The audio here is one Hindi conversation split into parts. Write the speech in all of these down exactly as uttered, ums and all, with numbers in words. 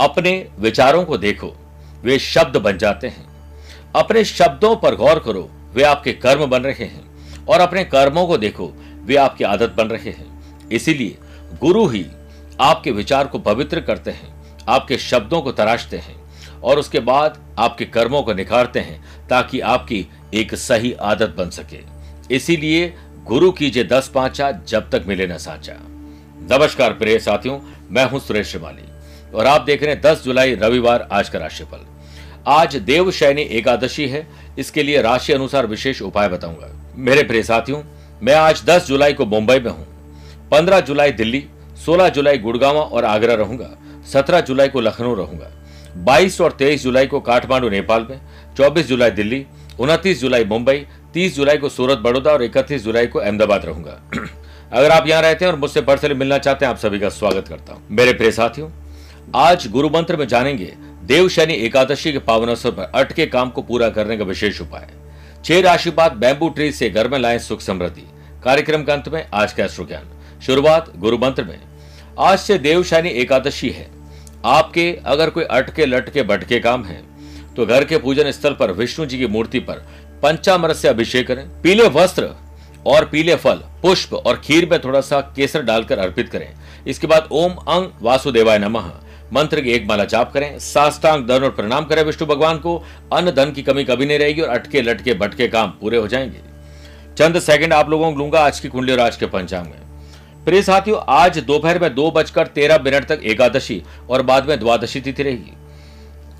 अपने विचारों को देखो, वे शब्द बन जाते हैं। अपने शब्दों पर गौर करो, वे आपके कर्म बन रहे हैं, और अपने कर्मों को देखो, वे आपकी आदत बन रहे हैं। इसीलिए गुरु ही आपके विचार को पवित्र करते हैं, आपके शब्दों को तराशते हैं, और उसके बाद आपके कर्मों को निखारते हैं, ताकि आपकी एक सही आदत बन सके। इसीलिए गुरु कीजिए दस पाँचा, जब तक मिले न साँचा। नमस्कार प्रिय साथियों, मैं हूँ सुरेश श्रिवानी, और आप देख रहे हैं दस जुलाई रविवार आज का राशिफल। आज देवशयनी एकादशी है, इसके लिए राशि अनुसार विशेष उपाय बताऊंगा। मेरे प्रिय साथियों, मैं आज दस जुलाई को मुंबई में हूं, पंद्रह जुलाई दिल्ली, सोलह जुलाई गुड़गांव और आगरा रहूंगा, सत्रह जुलाई को लखनऊ रहूंगा, बाईस और तेईस जुलाई को काठमांडू नेपाल में, चौबीस जुलाई दिल्ली, उनतीस जुलाई मुंबई, तीस जुलाई को सूरत बड़ौदा और इकतीस जुलाई को अहमदाबाद रहूंगा। अगर आप यहाँ रहते हैं और मुझसे पर्सनली मिलना चाहते हैं, आप सभी का स्वागत करता हूँ। मेरे प्रिय साथियों, आज गुरु मंत्र में जानेंगे देवशयनी एकादशी के पावन अवसर पर अटके काम को पूरा करने का विशेष उपाय। छह राशि बाद बैम्बू ट्री से घर में लाएं सुख समृद्धि। कार्यक्रम के अंत में आज का एस्ट्रो ज्ञान। शुरुआत गुरु मंत्र में। आज से देवशयनी एकादशी है। आपके अगर कोई अटके लटके भटके काम है, तो घर के पूजन स्थल पर विष्णु जी की मूर्ति पर पंचामृत से अभिषेक करें। पीले वस्त्र और पीले फल, पुष्प और खीर में थोड़ा सा केसर डालकर अर्पित करें। इसके बाद ओम अंग वासुदेवाय नमः मंत्र की एक माला जाप करें। साष्टांग दंड और प्रणाम करें विष्णु भगवान को। अन्न धन की कमी कभी नहीं रहेगी और अटके लटके भटके काम पूरे हो जाएंगे। चंद सेकंड आप लोगों को लूंगा आज की कुंडली और आज के पंचांग में। प्रिय साथियों, आज दोपहर में दो बजकर तेरह मिनट तक एकादशी और बाद में द्वादशी तिथि रहेगी,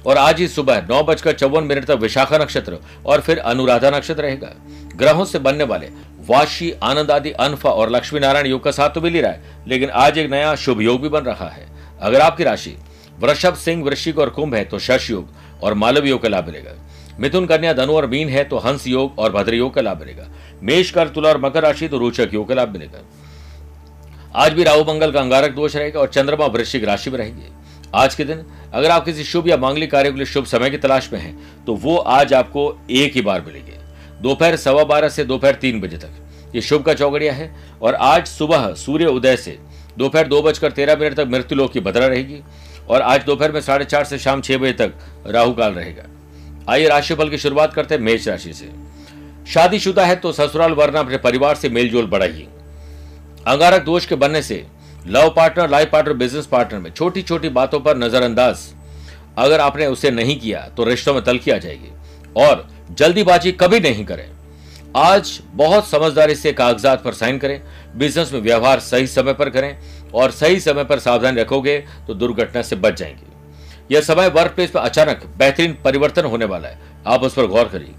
और आज ही सुबह नौ बजकर चौवन मिनट तक विशाखा नक्षत्र और फिर अनुराधा नक्षत्र रहेगा। ग्रहों से बनने वाले वाशी, आनंद आदि, अनफा और लक्ष्मी नारायण योग का साथ तो मिल ही रहा है, लेकिन आज एक नया शुभ योग भी बन रहा है। अगर आपकी राशि वृषभ, सिंह, वृश्चिक और कुंभ है तो शश योग और मालव योग का लाभ मिलेगा। मिथुन, कन्या, धनु और मीन है तो हंस योग और भद्र योग का लाभ मिलेगा। मेष, कर, तुला और मकर राशि तो रोचक योग का लाभ मिलेगा। आज भी राहु मंगल का अंगारक दोष रहेगा और चंद्रमा वृश्चिक राशि में रहेंगे। आज के दिन अगर आप किसी शुभ या मांगलिक कार्य के लिए शुभ समय की तलाश में हैं, तो वो आज आपको एक ही बार मिलेंगे, दोपहर सवा बारह से दोपहर तीन बजे तक। ये शुभ का चौगड़िया है, और आज सुबह सूर्य उदय से दोपहर दो बजकर तेरह मिनट तक मृत्युलोक की बदरा रहेगी, और आज दोपहर में साढ़े चार से शाम छह बजे तक राहु काल रहेगा। आइए राशिफल की शुरुआत करते हैं मेष राशि से। शादीशुदा है तो ससुराल वरना अपने परिवार से मेलजोल बढ़ाइए। अंगारक दोष के बनने से love partner, life partner, business partner में छोटी छोटी बातों पर नजरअंदाज अगर आपने उसे नहीं किया, तो रिश्तों में तल्खी आ जाएगी, और जल्दीबाजी कभी नहीं करें। आज बहुत समझदारी से कागजात पर साइन करें। बिजनेस में व्यवहार सही समय पर करें, और सही समय पर सावधान रखोगे तो दुर्घटना से बच जाएंगे। यह समय वर्क प्लेस पर अचानक बेहतरीन परिवर्तन होने वाला है, आप उस पर गौर करिए।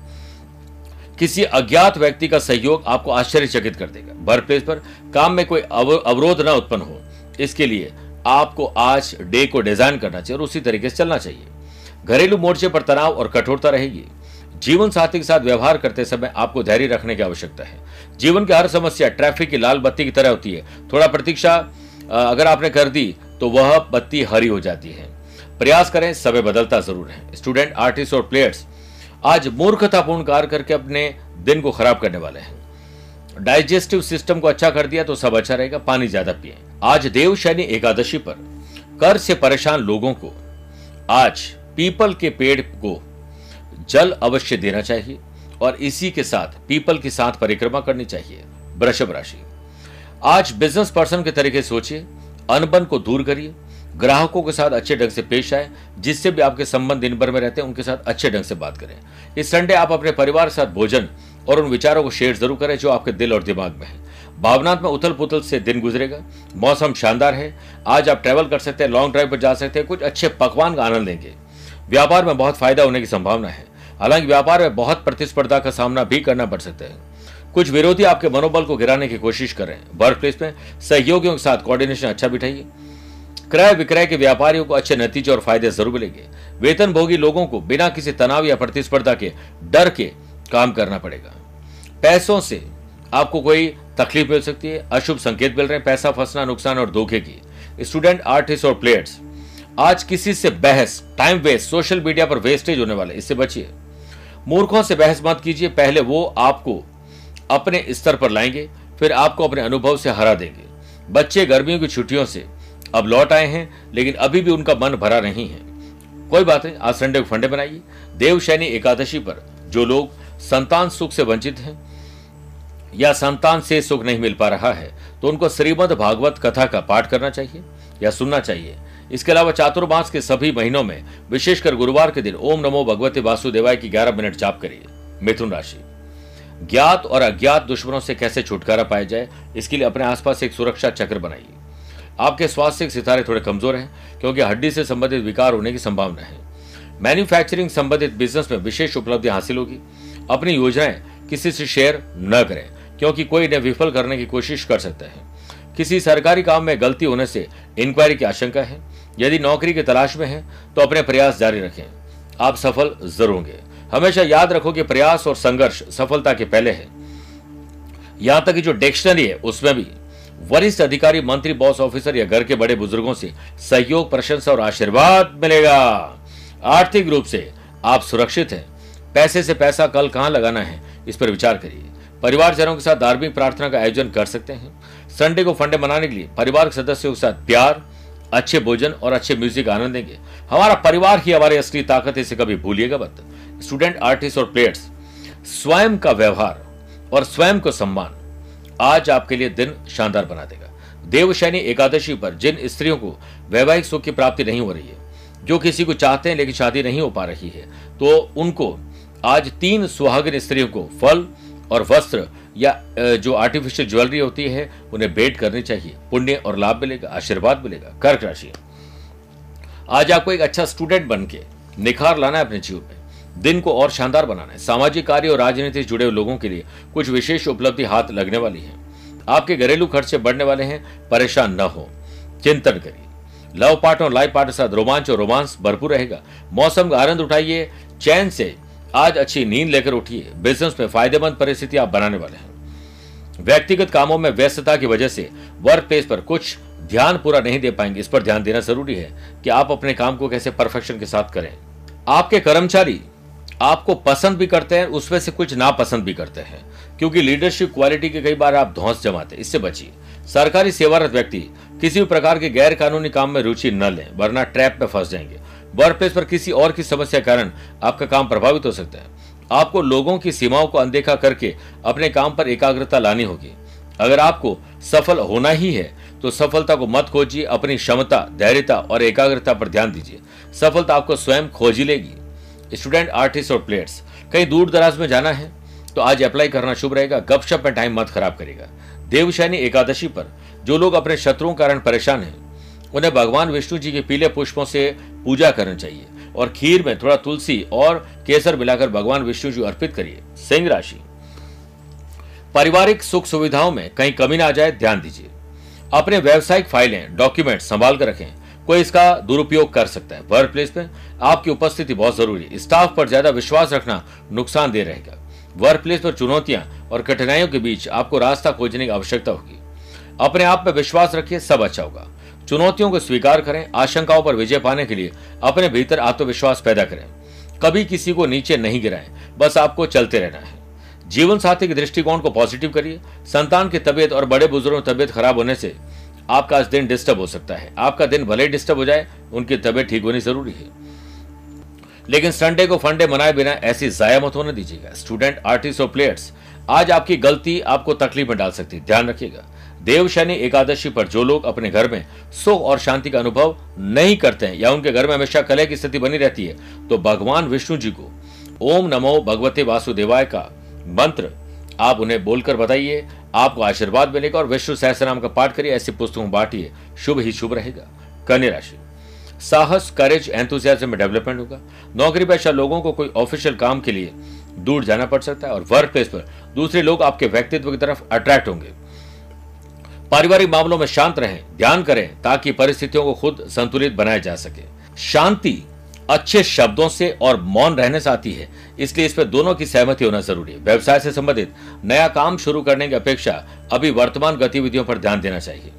किसी अज्ञात व्यक्ति का सहयोग आपको आश्चर्यचकित कर देगा। वर्क प्लेस पर काम में कोई अवरोध न उत्पन्न हो, इसके लिए आपको आज डे को डिजाइन करना चाहिए और उसी तरीके से चलना चाहिए। घरेलू मोर्चे पर तनाव और कठोरता रहेगी। जीवन साथी के साथ व्यवहार करते समय आपको धैर्य रखने की आवश्यकता है। जीवन की हर समस्या ट्रैफिक की लाल बत्ती की तरह होती है, थोड़ा प्रतीक्षा अगर आपने कर दी तो वह बत्ती हरी हो जाती है। प्रयास करें, समय बदलता जरूर है। स्टूडेंट, आर्टिस्ट और प्लेयर्स आज मूर्खतापूर्ण कार्य करके अपने दिन को खराब करने वाले हैं। डाइजेस्टिव सिस्टम को अच्छा कर दिया तो सब अच्छा रहेगा। पानी ज्यादा पिए। आज देवशयनी एकादशी पर कर से परेशान लोगों को आज पीपल के पेड़ को जल अवश्य देना चाहिए, और इसी के साथ पीपल के साथ परिक्रमा करनी चाहिए। वृषभ राशि, आज बिजनेस पर्सन के तरीके सोचिए, अनबन को दूर करिए ग्राहकों के साथ अच्छे ढंग से पेश आए, जिससे भी आपके संबंध दिन भर में रहते हैं उनके साथ अच्छे ढंग से बात करें। इस संडे आप अपने परिवार के साथ भोजन और उन विचारों को शेयर जरूर करें जो आपके दिल और दिमाग में है। भावनात्मक उथल पुथल से दिन गुजरेगा। मौसम शानदार है, आज आप ट्रैवल कर सकते हैं, लॉन्ग ड्राइव पर जा सकते हैं, कुछ अच्छे पकवान का आनंद लेंगे। व्यापार में बहुत फायदा होने की संभावना है, हालांकि व्यापार में बहुत प्रतिस्पर्धा का सामना भी करना पड़ सकता है। कुछ विरोधी आपके मनोबल को गिराने की कोशिश कर रहे हैं। वर्क प्लेस में सहयोगियों के साथ कोऑर्डिनेशन अच्छा बिठाइए। क्रय विक्रय के व्यापारियों को अच्छे नतीजे और फायदे जरूर मिलेंगे। वेतन भोगी लोगों को बिना किसी तनाव या प्रतिस्पर्धा के डर के काम करना पड़ेगा। पैसों से आपको कोई तकलीफ मिल सकती है। अशुभ संकेत मिल रहे हैं पैसा फंसना, नुकसान और धोखे की। स्टूडेंट, आर्टिस्ट और प्लेयर्स आज किसी से बहस, टाइम वेस्ट, सोशल मीडिया पर वेस्टेज होने वाले, इससे बचिए। मूर्खों से बहस मत कीजिए, पहले वो आपको अपने स्तर पर लाएंगे, फिर आपको अपने अनुभव से हरा देंगे। बच्चे गर्मियों की छुट्टियों से अब लौट आए हैं, लेकिन अभी भी उनका मन भरा नहीं है। कोई बात नहीं, आज संडे को फंडे बनाइए। देवशयनी एकादशी पर जो लोग संतान सुख से वंचित हैं या संतान से सुख नहीं मिल पा रहा है तो उनको श्रीमद् भागवत कथा का पाठ करना चाहिए या सुनना चाहिए। इसके अलावा चातुर्मास के सभी महीनों में विशेषकर गुरुवार के दिन ओम नमो भगवते वासुदेवाय की ग्यारह मिनट जाप करिए। मिथुन राशि, ज्ञात और अज्ञात दुश्मनों से कैसे छुटकारा पाया जाए इसके लिए अपने आसपास एक सुरक्षा चक्र बनाइए। आपके स्वास्थ्य के सितारे थोड़े कमजोर हैं क्योंकि हड्डी से संबंधित विकार होने की संभावना है। मैन्युफैक्चरिंग संबंधित बिजनेस में विशेष उपलब्धि हासिल होगी। अपनी योजनाएं किसी से शेयर न करें क्योंकि कोई इन्हें विफल करने की कोशिश कर सकता है। किसी सरकारी काम में गलती होने से इंक्वायरी की आशंका है। यदि नौकरी की तलाश में है तो अपने प्रयास जारी रखें, आप सफल जरूर होंगे। हमेशा याद रखो कि प्रयास और संघर्ष सफलता के पहले है। यहां तक कि जो डिक्शनरी है उसमें भी वरिष्ठ अधिकारी, मंत्री, बॉस, ऑफिसर या घर के बड़े बुजुर्गों से सहयोग, प्रशंसा और आशीर्वाद मिलेगा। आर्थिक रूप से आप सुरक्षित हैं। पैसे से पैसा कल कहां लगाना है इस पर विचार करिए। परिवारजनों के साथ धार्मिक प्रार्थना का आयोजन कर सकते हैं। संडे को फंडे मनाने के लिए परिवार के सदस्यों के साथ प्यार, अच्छे भोजन और अच्छे म्यूजिक आनंद देंगे। हमारा परिवार ही हमारी असली ताकत है, इसे कभी भूलिएगा मत। स्टूडेंट, आर्टिस्ट और प्लेयर्स स्वयं का व्यवहार और स्वयं को सम्मान आज आपके लिए दिन शानदार बना देगा। देवशयनी एकादशी पर जिन स्त्रियों को वैवाहिक सुख की प्राप्ति नहीं हो रही है, जो किसी को चाहते हैं लेकिन शादी नहीं हो पा रही है, तो उनको आज तीन सुहागिन स्त्रियों को फल और वस्त्र या जो आर्टिफिशियल ज्वेलरी होती है उन्हें भेंट करनी चाहिए। पुण्य और लाभ मिलेगा, आशीर्वाद मिलेगा। कर्क राशि, आज आपको एक अच्छा स्टूडेंट बन के निखार लाना है अपने जीवन में। दिन को और शानदार बनाना है। सामाजिक कार्य और राजनीति से जुड़े हुए लोगों के लिए कुछ विशेष उपलब्धि हाथ लगने वाली है। आपके घरेलू खर्चे बढ़ने वाले हैं, परेशान न हो, चिंतन करिए। लव पार्टनर और लाइफ पार्टनर के साथ रोमांच और रोमांस भरपूर रहेगा। मौसम का आनंद उठाइए, चैन से आज अच्छी नींद लेकर उठिए। बिजनेस में फायदेमंद परिस्थिति आप बनाने वाले हैं। व्यक्तिगत कामों में व्यस्तता की वजह से वर्क प्लेस पर कुछ ध्यान पूरा नहीं दे पाएंगे, इस पर ध्यान देना जरूरी है कि आप अपने काम को कैसे परफेक्शन के साथ करें। आपके कर्मचारी आपको पसंद भी करते हैं, उसमें से कुछ नापसंद भी करते हैं क्योंकि लीडरशिप क्वालिटी के कई बार आप धौंस जमाते हैं, इससे बचिए। सरकारी सेवारत व्यक्ति किसी भी प्रकार के गैर कानूनी काम में रुचि न लें वरना ट्रैप में फंस जाएंगे। वर्क प्लेस पर किसी और की समस्या के कारण आपका काम प्रभावित हो सकता है। आपको लोगों की सीमाओं को अनदेखा करके अपने काम पर एकाग्रता लानी होगी। अगर आपको सफल होना ही है तो सफलता को मत खोजिए, अपनी क्षमता, धैर्यता और एकाग्रता पर ध्यान दीजिए। सफलता आपको स्वयं खोज लेगी। स्टूडेंट, आर्टिस्ट और प्लेयर्स कहीं दूर दराज में जाना है तो आज अप्लाई करना शुभ रहेगा। गपशप में टाइम मत खराब करेगा। देवशयनी एकादशी पर जो लोग अपने शत्रुओं के कारण परेशान हैं उन्हें भगवान विष्णु जी के पीले पुष्पों से पूजा करनी चाहिए और खीर में थोड़ा तुलसी और केसर मिलाकर भगवान विष्णु जी अर्पित करिए। सिंह राशि, पारिवारिक सुख सुविधाओं में कहीं कमी ना आ जाए, ध्यान दीजिए। अपने व्यावसायिक फाइलें, डॉक्यूमेंट संभाल कर रखें, कोई इसका दुरुपयोग कर सकता है। वर्क प्लेस में आपकी उपस्थिति बहुत जरूरी है। स्टाफ पर ज्यादा विश्वास रखना नुकसान दे रहेगा। वर्क प्लेस पर चुनौतियां और कठिनाइयों के बीच आपको रास्ता खोजने की आवश्यकता होगी। अपने आप में विश्वास रखिए, सब अच्छा होगा। चुनौतियों को स्वीकार करें। आशंकाओं पर विजय पाने के लिए अपने भीतर आत्मविश्वास पैदा करें। कभी किसी को नीचे नहीं गिराएं, बस आपको चलते रहना है। जीवन साथी के दृष्टिकोण को पॉजिटिव करिए। संतान की तबियत और बड़े बुजुर्गों की तबियत खराब होने से आपका आज दिन डिस्टर्ब हो सकता है। आपका दिन भले ही डिस्टर्ब हो जाए, उनकी तबीयत ठीक होनी जरूरी है, लेकिन संडे को फंडे मनाए बिना ऐसी जाया मत होने दीजिएगा। स्टूडेंट, आर्टिस्ट और प्लेयर्स आज आपकी गलती आपको तकलीफ में डाल सकती है, ध्यान रखिएगा। देवशयनी एकादशी पर जो लोग अपने घर में सुख और शांति का अनुभव नहीं करते हैं या उनके घर में हमेशा कलह की स्थिति बनी रहती है, तो भगवान विष्णु जी को ओम नमो भगवते वासुदेवाय का मंत्र आप उन्हें बोलकर बताइए, आपको आशीर्वाद मिलेगा। और विष्णु सहस्त्रनाम का पाठ करिए, ऐसी पुस्तकों बांटिए, शुभ ही शुभ रहेगा। कन्या राशि, साहस, करेज, एंथुसियाज्म में डेवलपमेंट होगा। नौकरी पेशा लोगों को कोई ऑफिशियल काम के लिए दूर जाना पड़ सकता है और वर्क प्लेस पर दूसरे लोग आपके व्यक्तित्व की तरफ अट्रैक्ट होंगे। पारिवारिक मामलों में शांत रहें, ध्यान करें ताकि परिस्थितियों को खुद संतुलित बनाया जा सके। शांति अच्छे शब्दों से और मौन रहने से आती है, इसलिए इस पर दोनों की सहमति होना जरूरी है। व्यवसाय से संबंधित नया काम शुरू करने की अपेक्षा अभी वर्तमान गतिविधियों पर ध्यान देना चाहिए।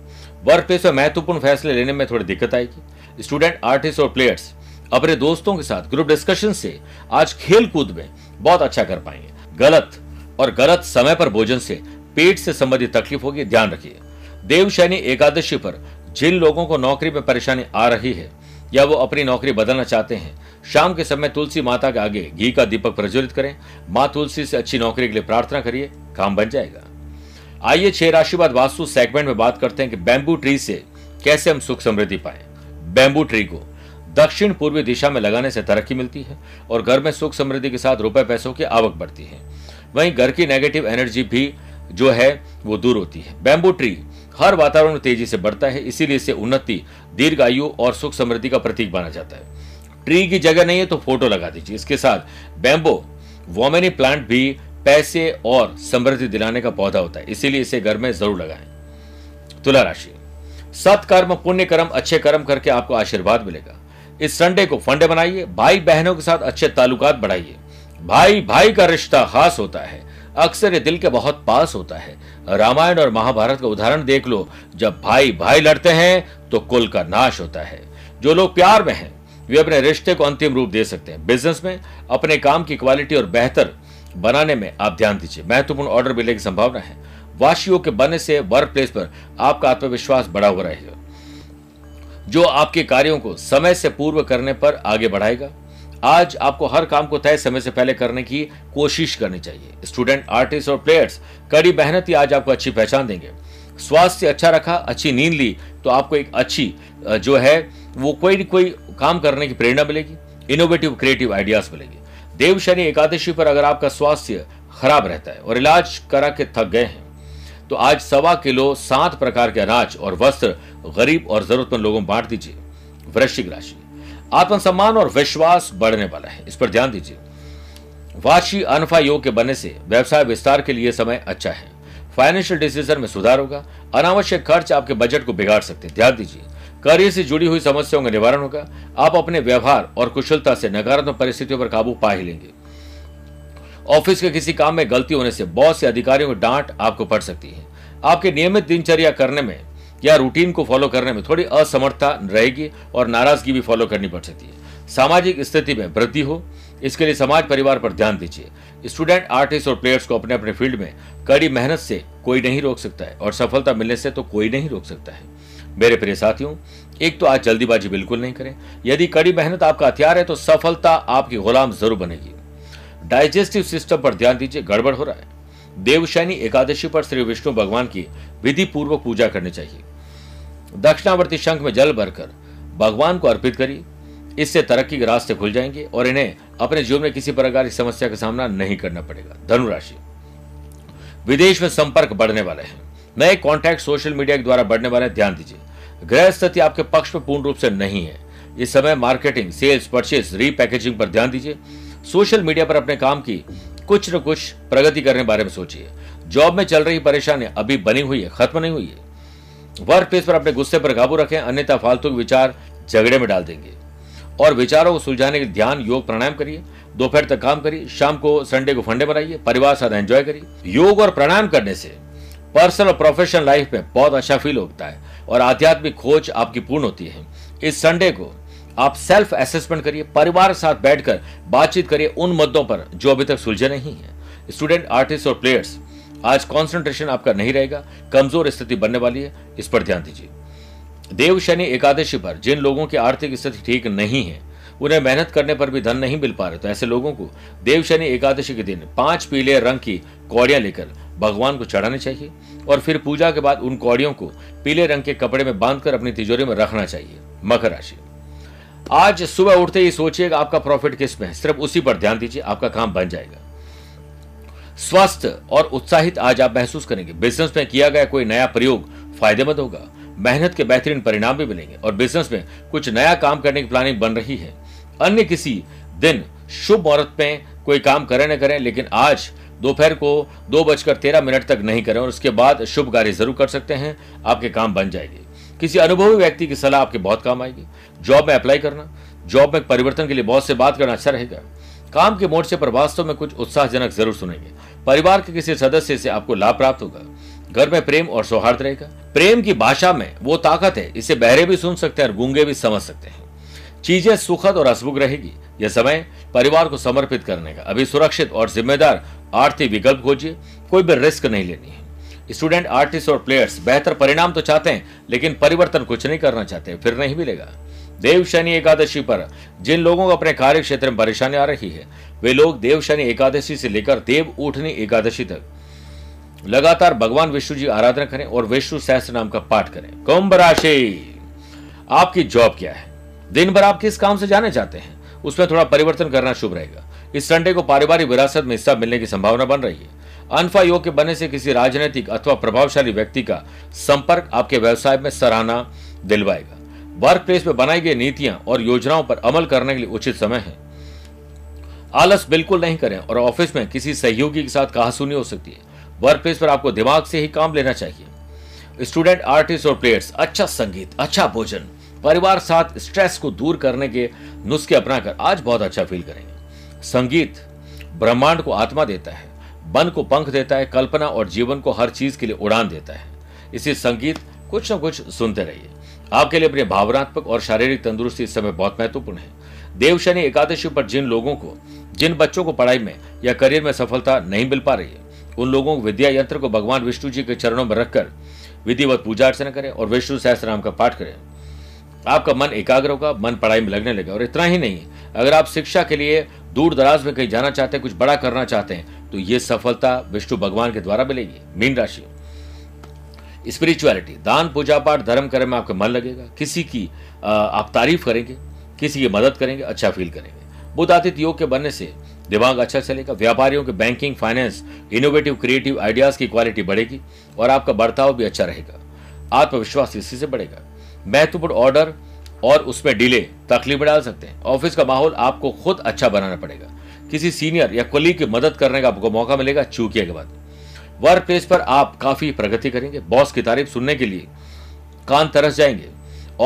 वर्क प्लेस में महत्वपूर्ण फैसले लेने में थोड़ी दिक्कत आएगी। स्टूडेंट, आर्टिस्ट और प्लेयर्स अपने दोस्तों के साथ ग्रुप डिस्कशन से आज खेल कूद में बहुत अच्छा कर पाएंगे। गलत और गलत समय पर भोजन से पेट से संबंधित तकलीफ होगी, ध्यान रखिए। देवशयनी एकादशी पर जिन लोगों को नौकरी में परेशानी आ रही है या वो अपनी नौकरी बदलना चाहते हैं, शाम के समय तुलसी माता के आगे घी का दीपक प्रज्वलित करें। मां तुलसी से अच्छी नौकरी के लिए प्रार्थना करिए, काम बन जाएगा। आइए छह राशि बाद वास्तु सेगमेंट में बात करते हैं कि बैम्बू ट्री से कैसे हम सुख समृद्धि पाएं। बैम्बू ट्री को दक्षिण पूर्वी दिशा में लगाने से तरक्की मिलती है और घर में सुख समृद्धि के साथ रुपए पैसों की आवक बढ़ती है। वहीं घर की नेगेटिव एनर्जी भी जो है वो दूर होती है। बैम्बू ट्री हर वातावरण में तेजी से बढ़ता है, इसीलिए इसे उन्नति, दीर्घ आयु और सुख समृद्धि का प्रतीक माना जाता है। ट्री की जगह नहीं है तो फोटो लगा दीजिए। इसके साथ बैम्बो वोमेनी प्लांट भी पैसे और समृद्धि दिलाने का पौधा होता है, इसीलिए इसे घर में जरूर लगाएं। तुला राशि, सत्कर्म, पुण्य कर्म, अच्छे कर्म करके आपको आशीर्वाद मिलेगा। इस संडे को फंडे बनाइए, भाई बहनों के साथ अच्छे ताल्लुकात बढ़ाइए। भाई भाई का रिश्ता खास होता है, अक्सर ये दिल के बहुत पास होता है। रामायण और महाभारत का उदाहरण देख लो, जब भाई भाई लड़ते हैं तो कुल का नाश होता है। जो लोग प्यार में हैं वे अपने रिश्ते को अंतिम रूप दे सकते हैं। बिजनेस में अपने काम की क्वालिटी और बेहतर बनाने में आप ध्यान दीजिए, महत्वपूर्ण ऑर्डर मिलने की संभावना है। वाशियों के बनने से वर्क प्लेस पर आपका आत्मविश्वास बढ़ा हुआ रहेगा, जो आपके कार्यों को समय से पूर्व करने पर आगे बढ़ाएगा। आज आपको हर काम को तय समय से पहले करने की कोशिश करनी चाहिए। स्टूडेंट, आर्टिस्ट और प्लेयर्स कड़ी मेहनत ही आज आपको अच्छी पहचान देंगे। स्वास्थ्य अच्छा रखा, अच्छी नींद ली तो आपको एक अच्छी जो है वो कोई न कोई काम करने की प्रेरणा मिलेगी, इनोवेटिव क्रिएटिव आइडियाज मिलेगी। देवशयनी एकादशी पर अगर आपका स्वास्थ्य खराब रहता है और इलाज करा के थक गए हैं, तो आज सवा किलो सात प्रकार के अनाज और वस्त्र गरीब और जरूरतमंद लोगों को बांट दीजिए। वृश्चिक राशि, आत्मसम्मान और विश्वास बढ़ने वाला है, इस पर ध्यान दीजिए। वाशी अनफा योग के बनने से व्यवसाय विस्तार के लिए समय अच्छा है। फाइनेंशियल डिसीजन में सुधार होगा। अनावश्यक खर्च आपके बजट को बिगाड़ सकते हैं, ध्यान दीजिए। करियर से जुड़ी हुई समस्याओं का निवारण होगा। आप अपने व्यवहार और कुशलता से नकारात्मक परिस्थितियों पर काबू पा ही लेंगे। ऑफिस के किसी काम में गलती होने से बॉस या अधिकारियों की डांट आपको पड़ सकती है। आपके नियमित दिनचर्या करने में या रूटीन को फॉलो करने में थोड़ी असमर्थता रहेगी और नाराजगी भी फॉलो करनी पड़ सकती है। सामाजिक स्थिति में वृद्धि हो, इसके लिए समाज परिवार पर ध्यान दीजिए। स्टूडेंट, आर्टिस्ट और प्लेयर्स को अपने अपने फील्ड में कड़ी मेहनत से कोई नहीं रोक सकता है और सफलता मिलने से तो कोई नहीं रोक सकता है। मेरे प्रिय साथियों, एक तो आज जल्दीबाजी बिल्कुल नहीं करें। यदि कड़ी मेहनत आपका हथियार है तो सफलता आपकी गुलाम जरूर बनेगी। डाइजेस्टिव सिस्टम पर ध्यान दीजिए, गड़बड़ हो रहा है। देवशयनी एकादशी पर श्री विष्णु भगवान की विधि पूर्वक पूजा करनी चाहिए। दक्षिणावर्ती शंख में जल भरकर भगवान को अर्पित करिए, इससे तरक्की के रास्ते खुल जाएंगे और इन्हें अपने जीवन में किसी प्रकार की समस्या का सामना नहीं करना पड़ेगा। धनु राशि, विदेश में संपर्क बढ़ने वाले हैं। नए कॉन्टैक्ट सोशल मीडिया के द्वारा बढ़ने वाले, ध्यान दीजिए। ग्रह स्थिति आपके पक्ष में पूर्ण रूप से नहीं है। इस समय मार्केटिंग, सेल्स, परचेस, रीपैकेजिंग पर ध्यान दीजिए। सोशल मीडिया पर अपने काम की कुछ न कुछ प्रगति करने के बारे में सोचिए। जॉब में चल रही परेशानियां अभी बनी हुई है, खत्म नहीं हुई है। वर्क प्लेस पर अपने गुस्से पर काबू रखें, अन्यथा फालतू के विचार झगड़े में डाल देंगे। और विचारों को सुलझाने के ध्यान योग प्राणायाम करिए। दोपहर तक काम करिए, शाम को संडे को फंडे बनाइए, परिवार साथ एंजॉय करिए। योग और प्राणायाम करने से पर्सनल और प्रोफेशनल लाइफ में बहुत अच्छा फील होता है और आध्यात्मिक खोज आपकी पूर्ण होती है। इस संडे को आप सेल्फ असेसमेंट करिए, परिवार के साथ बैठकर बातचीत करिए उन मुद्दों पर जो अभी तक सुलझे नहीं है। स्टूडेंट, आर्टिस्ट और प्लेयर्स आज कंसंट्रेशन आपका नहीं रहेगा, कमजोर स्थिति बनने वाली है, इस पर ध्यान दीजिए। देवशयनी एकादशी पर जिन लोगों की आर्थिक स्थिति ठीक नहीं है, उन्हें मेहनत करने पर भी धन नहीं मिल पा रहे, तो ऐसे लोगों को देवशयनी एकादशी के दिन पांच पीले रंग की कौड़ियां लेकर भगवान को चढ़ाने चाहिए और फिर पूजा के बाद उन कौड़ियों को पीले रंग के कपड़े में बांधकर अपनी तिजोरी में रखना चाहिए। मकर राशि, आज सुबह उठते ही सोचिएगा आपका प्रॉफिट किस में है, सिर्फ उसी पर ध्यान दीजिए, आपका काम बन जाएगा। स्वस्थ और उत्साहित आज आप महसूस करेंगे। बिजनेस में किया गया कोई नया प्रयोग फायदेमंद होगा, मेहनत के बेहतरीन परिणाम भी मिलेंगे और बिजनेस में कुछ नया काम करने की प्लानिंग बन रही है। अन्य किसी दिन शुभ मुहूर्त में कोई काम करें न करें, लेकिन आज दोपहर को दो बजकर तेरह मिनट तक नहीं करें और उसके बाद शुभ कार्य जरूर कर सकते हैं, आपके काम बन जाएंगे। किसी अनुभवी व्यक्ति की सलाह आपके बहुत काम आएगी। जॉब में अप्लाई करना, जॉब में परिवर्तन के लिए बॉस से बात करना अच्छा रहेगा। काम के मोर्चे पर वास्तव में कुछ उत्साहजनक जरूर सुनेंगे। परिवार के किसी सदस्य से आपको लाभ प्राप्त होगा। घर में प्रेम और सौहार्द रहेगा। प्रेम की भाषा में वो ताकत है, इसे बहरे भी सुन सकते हैं और गूंगे भी समझ सकते हैं। चीजें सुखद और हसमुख रहेगी। यह समय परिवार को समर्पित करने का। अभी सुरक्षित और जिम्मेदार आर्थिक विकल्प खोजिए, कोई भी रिस्क नहीं लेनी है। स्टूडेंट, आर्टिस्ट और प्लेयर्स बेहतर परिणाम तो चाहते हैं लेकिन परिवर्तन कुछ नहीं करना चाहते, फिर नहीं मिलेगा। देवशनि एकादशी पर जिन लोगों को अपने कार्य क्षेत्र में परेशानी आ रही है, वे लोग देवशनि एकादशी से लेकर देव उठनी एकादशी तक लगातार भगवान विष्णु जी आराधना करें और विष्णु सहस्त्र नाम का पाठ करें। कुंभ राशि, आपकी जॉब क्या है, दिन भर आप किस काम से जाने जाते हैं, उसमें थोड़ा परिवर्तन करना शुभ रहेगा। इस संडे को पारिवारिक विरासत में हिस्सा मिलने की संभावना बन रही है। अनफा योग के बनने से किसी राजनीतिक अथवा प्रभावशाली व्यक्ति का संपर्क आपके व्यवसाय में सराहना दिलवाएगा। वर्क प्लेस में बनाई गई नीतियां और योजनाओं पर अमल करने के लिए उचित समय है। आलस बिल्कुल नहीं करें और ऑफिस में किसी सहयोगी के साथ कहासुनी हो सकती है। वर्क प्लेस पर आपको दिमाग से ही काम लेना चाहिए। स्टूडेंट, आर्टिस्ट और प्लेयर्स अच्छा संगीत, अच्छा भोजन, परिवार साथ स्ट्रेस को दूर करने के नुस्खे अपनाकर आज बहुत अच्छा फील करेंगे। संगीत ब्रह्मांड को आत्मा देता है, मन को पंख देता है, कल्पना और जीवन को हर चीज के लिए उड़ान देता है। इसी संगीत कुछ न कुछ सुनते रहिए। आपके लिए अपने भावनात्मक और शारीरिक तंदुरुस्ती इस समय बहुत महत्वपूर्ण है। देवशनि एकादशी पर जिन लोगों को जिन बच्चों को पढ़ाई में या करियर में सफलता नहीं मिल पा रही है, उन लोगों को विद्या यंत्र को भगवान विष्णु जी के चरणों में रखकर विधिवत पूजा अर्चना करें और विष्णु सहस्त्र नाम का पाठ करें। आपका मन एकाग्र होगा, मन पढ़ाई में लगने लगेगा। और इतना ही नहीं, अगर आप शिक्षा के लिए दूर दराज में कहीं जाना चाहते हैं, कुछ बड़ा करना चाहते हैं, तो ये सफलता विष्णु भगवान के द्वारा मिलेगी। मीन राशि, स्पिरिचुअलिटी, दान, पूजा पाठ, धर्म कर्म में आपका मन लगेगा। किसी की आप तारीफ करेंगे, किसी की मदद करेंगे, अच्छा फील करेंगे। बुध आदित्य योग के बनने से दिमाग अच्छा चलेगा। व्यापारियों के banking, finance, innovative, creative ideas की क्वालिटी बढ़ेगी और आपका बर्ताव भी अच्छा रहेगा। आत्मविश्वास इसी से बढ़ेगा। महत्वपूर्ण ऑर्डर और उसमें डिले तकलीफ में डाल सकते हैं। ऑफिस का माहौल आपको खुद अच्छा बनाना पड़ेगा। किसी सीनियर या कोलीग की मदद करने का आपको मौका मिलेगा। चूकिया के बाद वर्क प्लेस पर आप काफी प्रगति करेंगे। बॉस की तारीफ सुनने के लिए कान तरस जाएंगे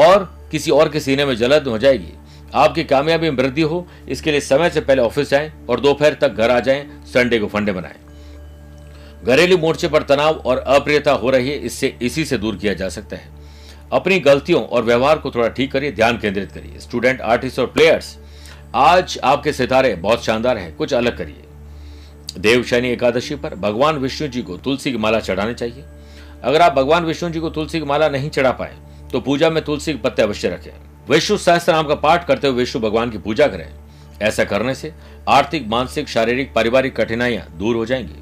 और किसी और के सीने में जलन हो जाएगी। आपकी कामयाबी में वृद्धि हो, इसके लिए समय से पहले ऑफिस जाएं और दोपहर तक घर आ जाएं। संडे को फंडे बनाएं। घरेलू मोर्चे पर तनाव और अप्रियता हो रही है, इससे इसी से दूर किया जा सकता है। अपनी गलतियों और व्यवहार को थोड़ा ठीक करिए, ध्यान केंद्रित करिए। स्टूडेंट, आर्टिस्ट और प्लेयर्स आज आपके सितारे बहुत शानदार हैं, कुछ अलग करिए। देवशनि एकादशी पर भगवान विष्णु जी को तुलसी की माला चढ़ानी चाहिए। अगर आप भगवान विष्णु जी को तुलसी की माला नहीं चढ़ा पाए तो पूजा में तुलसी के पत्ते अवश्य रखें। विष्णु सहस्त्र नाम का पाठ करते हुए विष्णु भगवान की पूजा करें। ऐसा करने से आर्थिक, मानसिक, शारीरिक, पारिवारिक कठिनाइयां दूर हो जाएंगी।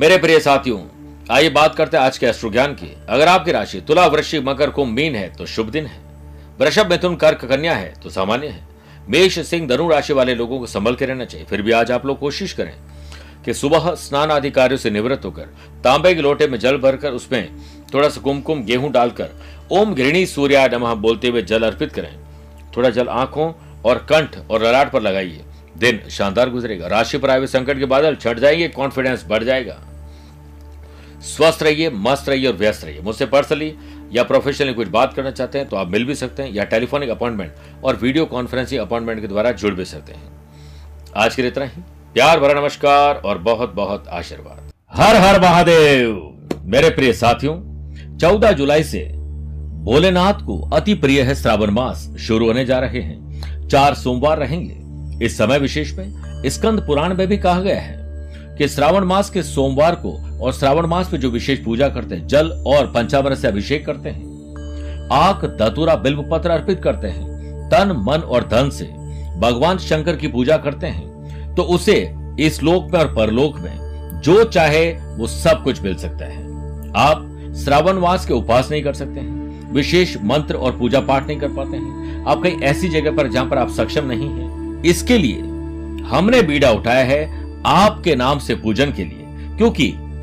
मेरे प्रिय साथियों, आइए बात करते हैं आज के एस्ट्रो ज्ञान की। अगर आपकी राशि तुला, वृश्चिक, मकर, कुंभ, मीन है तो शुभ दिन है। वृषभ, मिथुन, कर्क, कन्या है तो सामान्य है। मेष, सिंह, धनु राशि वाले लोगों को संभल के रहना चाहिए। फिर भी आज आप लोग कोशिश करें कि सुबह स्नान आदि कार्यों से निवृत्त होकर तांबे के लोटे में जल भरकर उसमें थोड़ा सा कुमकुम गेहूं डालकर ओम घृणी सूर्याय नमः बोलते हुए जल अर्पित करें। थोड़ा जल आंखों और कंठ और ललाट पर लगाइए। दिन शानदार गुजरेगा। राशि पर आए हुए संकट के बादल छट जाएंगे, कॉन्फिडेंस बढ़ जाएगा। स्वस्थ रहिए, मस्त रहिए और व्यस्त रहिए। मुझसे पर्सनली या प्रोफेशनली कुछ बात करना चाहते हैं तो आप मिल भी सकते हैं या टेलीफोनिक अपॉइंटमेंट और वीडियो कॉन्फ्रेंसिंग अपॉइंटमेंट के द्वारा जुड़ भी सकते हैं। आज के लिए इतना ही। प्यार भरा नमस्कार और बहुत बहुत आशीर्वाद। हर हर महादेव। मेरे प्रिय साथियों, चौदह जुलाई से भोलेनाथ को अति प्रिय है श्रावण मास शुरू होने जा रहे हैं। चार सोमवार रहेंगे। इस समय विशेष में स्कंद पुराण में भी कहा गया है कि श्रावण मास के सोमवार को और श्रावण मास में जो विशेष पूजा करते हैं, जल और पंचामृत से अभिषेक करते हैं, आक धतूरा बिल्व पत्र अर्पित करते हैं, तन मन और धन से भगवान शंकर की पूजा करते हैं, तो उसे इस लोक में और परलोक में जो चाहे वो सब कुछ मिल सकता है। आप श्रावणवास के उपवास नहीं कर सकते हैं, विशेष मंत्र और पूजा पाठ नहीं कर पाते हैं, आप कहीं ऐसी जगह पर जहां पर आप सक्षम नहीं हैं, इसके लिए हमने बीड़ा उठाया है आपके नाम से पूजन के लिए, क्योंकि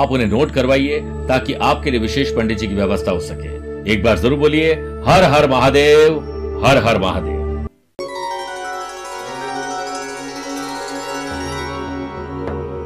आप उन्हें नोट करवाइए ताकि आपके लिए विशेष पंडित जी की व्यवस्था हो सके। एक बार जरूर बोलिए, हर हर महादेव, हर हर महादेव।